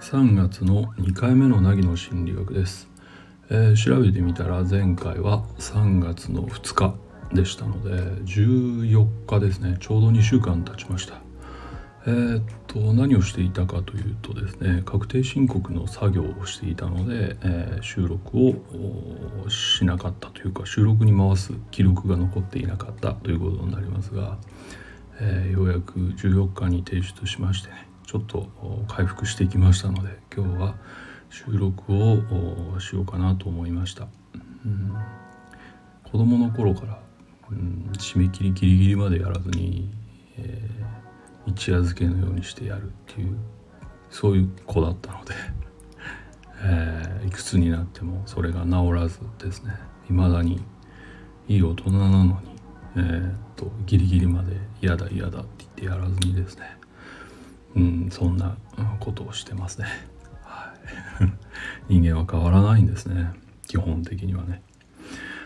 3月の2回目の凪の心理学です。調べてみたら前回は3月の2日でしたので14日ですね。ちょうど2週間経ちました。何をしていたかというとですね、確定申告の作業をしていたので、収録をしなかったというか収録に回す記録が残っていなかったということになりますが、ようやく14日に提出しましてね、ちょっと回復してきましたので今日は収録をしようかなと思いました。子供の頃から締め切りギリギリまでやらずに、一夜漬けのようにしてやるっていうそういう子だったので、いくつになってもそれが治らずですね、未だにいい大人なのに、ギリギリまで嫌だって言ってやらずにですね、そんなことをしてますね、はい、人間は変わらないんですね、基本的にはね。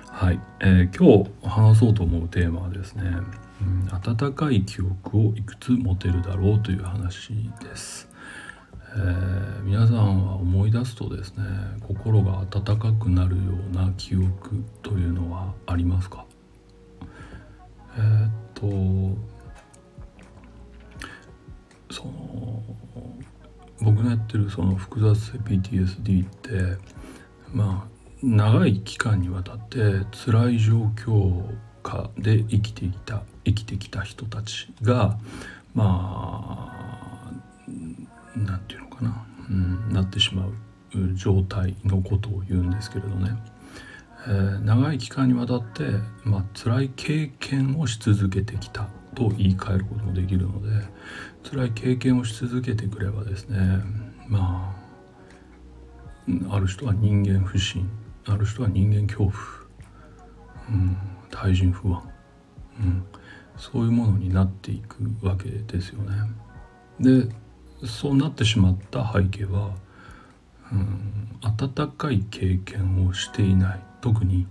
はい、今日話そうと思うテーマはですね、温かい記憶をいくつ持てるだろうという話です。皆さんは思い出すとですね、心が温かくなるような記憶というのはありますか？僕のやってるその複雑性 PTSD って長い期間にわたって辛い状況下で生きてきた人たちがなってしまう状態のことを言うんですけれどね、長い期間にわたって辛い経験をし続けてきたと言い換えることもできるので、辛い経験をし続けてくればですね、ある人は人間不信、ある人は人間恐怖、対人不安、そういうものになっていくわけですよね。で、そうなってしまった背景は、温かい経験をしていない、特に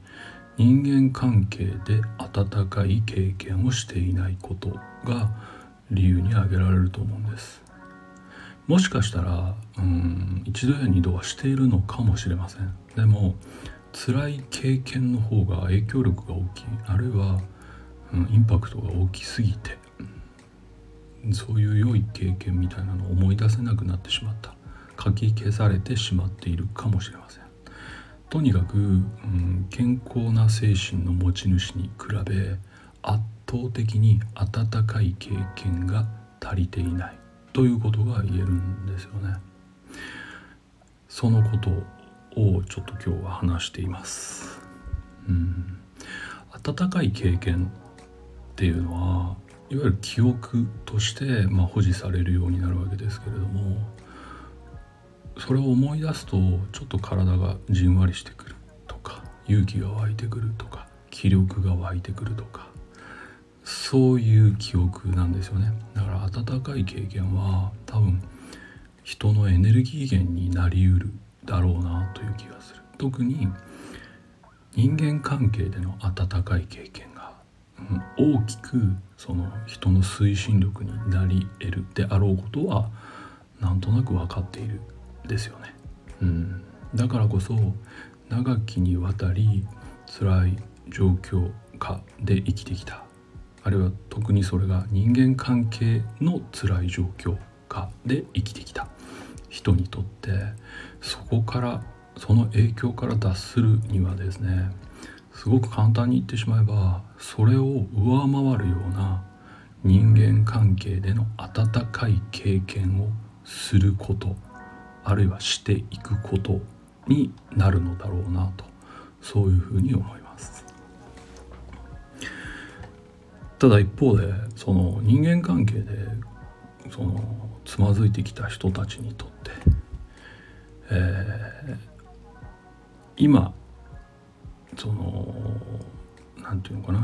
人間関係で温かい経験をしていないことが理由に挙げられると思うんです。もしかしたら一度や二度はしているのかもしれません。でも辛い経験の方が影響力が大きい、あるいは、インパクトが大きすぎてそういう良い経験みたいなのを思い出せなくなってしまった、書き消されてしまっているかもしれません。とにかく、健康な精神の持ち主に比べ圧倒的に温かい経験が足りていないということが言えるんですよね。そのことをちょっと今日は話しています。温かい経験っていうのはいわゆる記憶として、保持されるようになるわけですけれども、それを思い出すとちょっと体がじんわりしてくるとか、勇気が湧いてくるとか、気力が湧いてくるとか、そういう記憶なんですよね。だから温かい経験は多分人のエネルギー源になりうるだろうなという気がする。特に人間関係での温かい経験が大きくその人の推進力になり得るであろうことはなんとなく分かっているですよね。だからこそ長きにわたり辛い状況下で生きてきた、あるいは特にそれが人間関係の辛い状況下で生きてきた人にとって、そこからその影響から脱するにはですね、すごく簡単に言ってしまえばそれを上回るような人間関係での温かい経験をすること、あるいはしていくことになるのだろうなと、そういうふうに思います。ただ一方でその人間関係でそのつまずいてきた人たちにとって、今その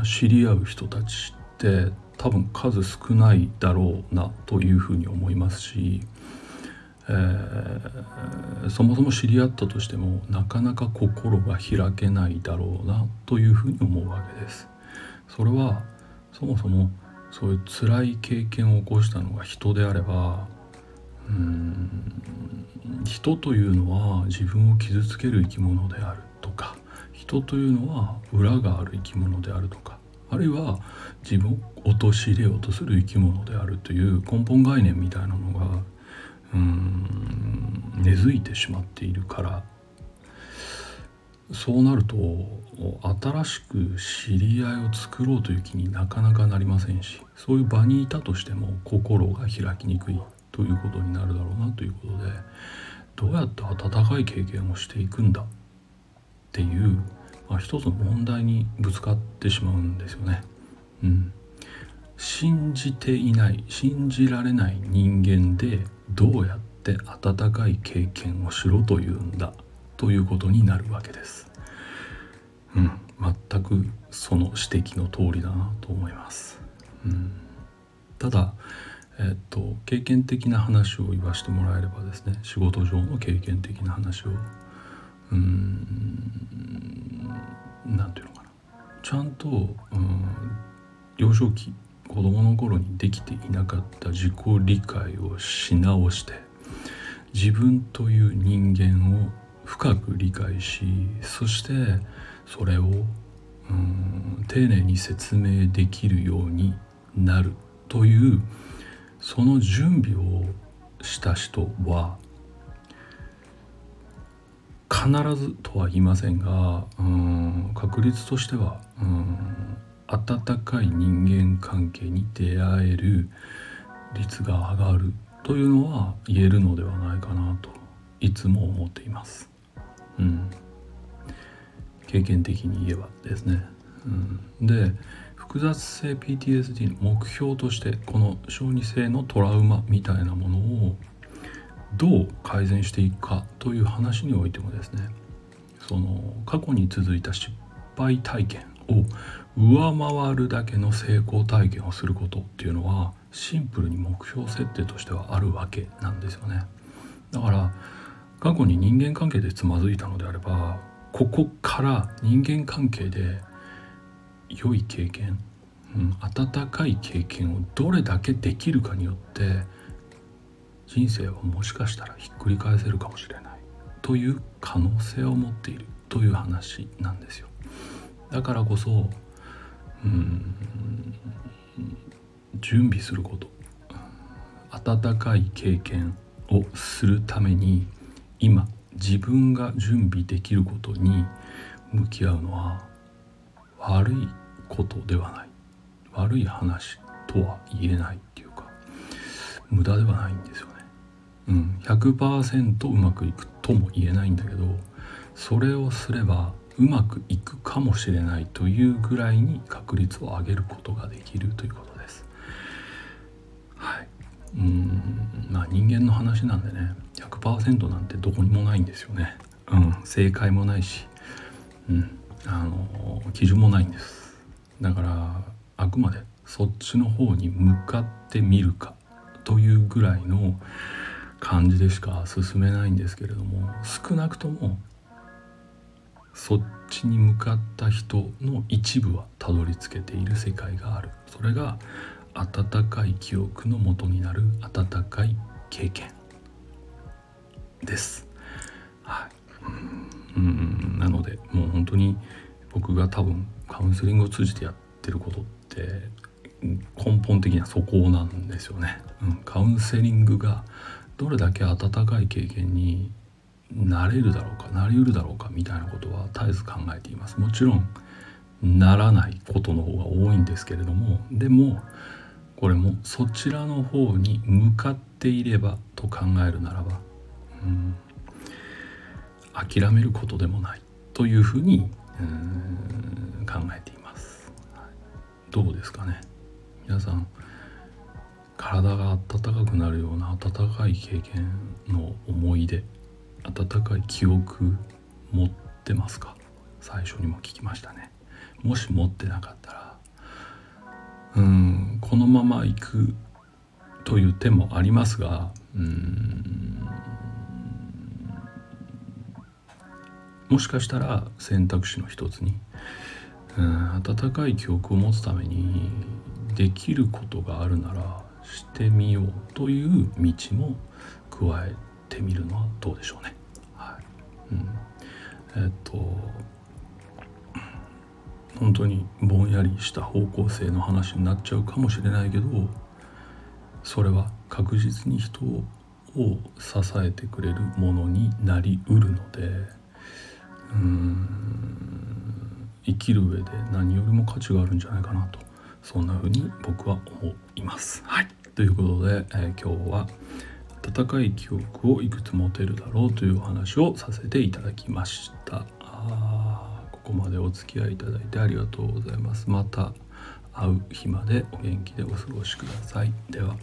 知り合う人たちって多分数少ないだろうなというふうに思いますし、そもそも知り合ったとしてもなかなか心が開けないだろうなというふうに思うわけです。それはそもそもそういう辛い経験を起こしたのが人であれば、人というのは自分を傷つける生き物であるとか、人というのは裏がある生き物であるとか、あるいは自分を陥れようとする生き物であるという根本概念みたいなのが根付いてしまっているから、そうなると新しく知り合いを作ろうという気になかなかなりませんし、そういう場にいたとしても心が開きにくいということになるだろうなということで、どうやって温かい経験をしていくんだっていう、一つの問題にぶつかってしまうんですよね。信じていない、信じられない人間でどうやって温かい経験をしろというんだということになるわけです。全くその指摘の通りだなと思います。ただ、経験的な話を言わせてもらえればですね、仕事上の経験的な話をなんていうのかな、ちゃんと幼少期、子供の頃にできていなかった自己理解をし直して、自分という人間を深く理解し、そしてそれを丁寧に説明できるようになるという、その準備をした人は必ずとは言いませんが、確率としては温かい人間関係に出会える率が上がるというのは言えるのではないかなといつも思っています。経験的に言えばですね。で、複雑性 PTSD の目標として、この小児性のトラウマみたいなものをどう改善していくかという話においてもですね、その過去に続いた失敗体験を上回るだけの成功体験をすることっていうのは、シンプルに目標設定としてはあるわけなんですよね。だから過去に人間関係でつまずいたのであれば、ここから人間関係で良い経験、温かい経験をどれだけできるかによって、人生はもしかしたらひっくり返せるかもしれないという可能性を持っているという話なんですよ。だからこそ準備すること、温かい経験をするために今自分が準備できることに向き合うのは悪いことではない、悪い話とは言えないっていうか、無駄ではないんですよね。100% うまくいくとも言えないんだけど、それをすればうまくいくかもしれないというぐらいに確率を上げることができるということです。人間の話なんでね、 100% なんてどこにもないんですよね。正解もないし、基準もないんです。だからあくまでそっちの方に向かってみるかというぐらいの感じでしか進めないんですけれども、少なくともそっちに向かった人の一部はたどり着けている世界がある。それが温かい記憶の元になる温かい経験です。なので、もう本当に僕が多分カウンセリングを通じてやってることって根本的にはそこなんですよね。カウンセリングがどれだけ温かい経験になれるだろうか、なりうるだろうかみたいなことは絶えず考えています。もちろんならないことの方が多いんですけれども、でもこれもそちらの方に向かっていればと考えるならば、諦めることでもないというふうに考えています。どうですかね、皆さん。体が温かくなるような温かい経験の思い出、温かい記憶持ってますか？最初にも聞きましたね。もし持ってなかったら、このまま行くという手もありますが、もしかしたら選択肢の一つに、温かい記憶を持つためにできることがあるならしてみようという道も加えてみるのはどうでしょうね。本当にぼんやりした方向性の話になっちゃうかもしれないけど、それは確実に人を支えてくれるものになりうるので、生きる上で何よりも価値があるんじゃないかなと、そんな風に僕は思います。はい、ということで、今日は温かい記憶をいくつ持てるだろうというお話をさせていただきました。ここまでお付き合いいただいてありがとうございます。また会う日までお元気でお過ごしください。では。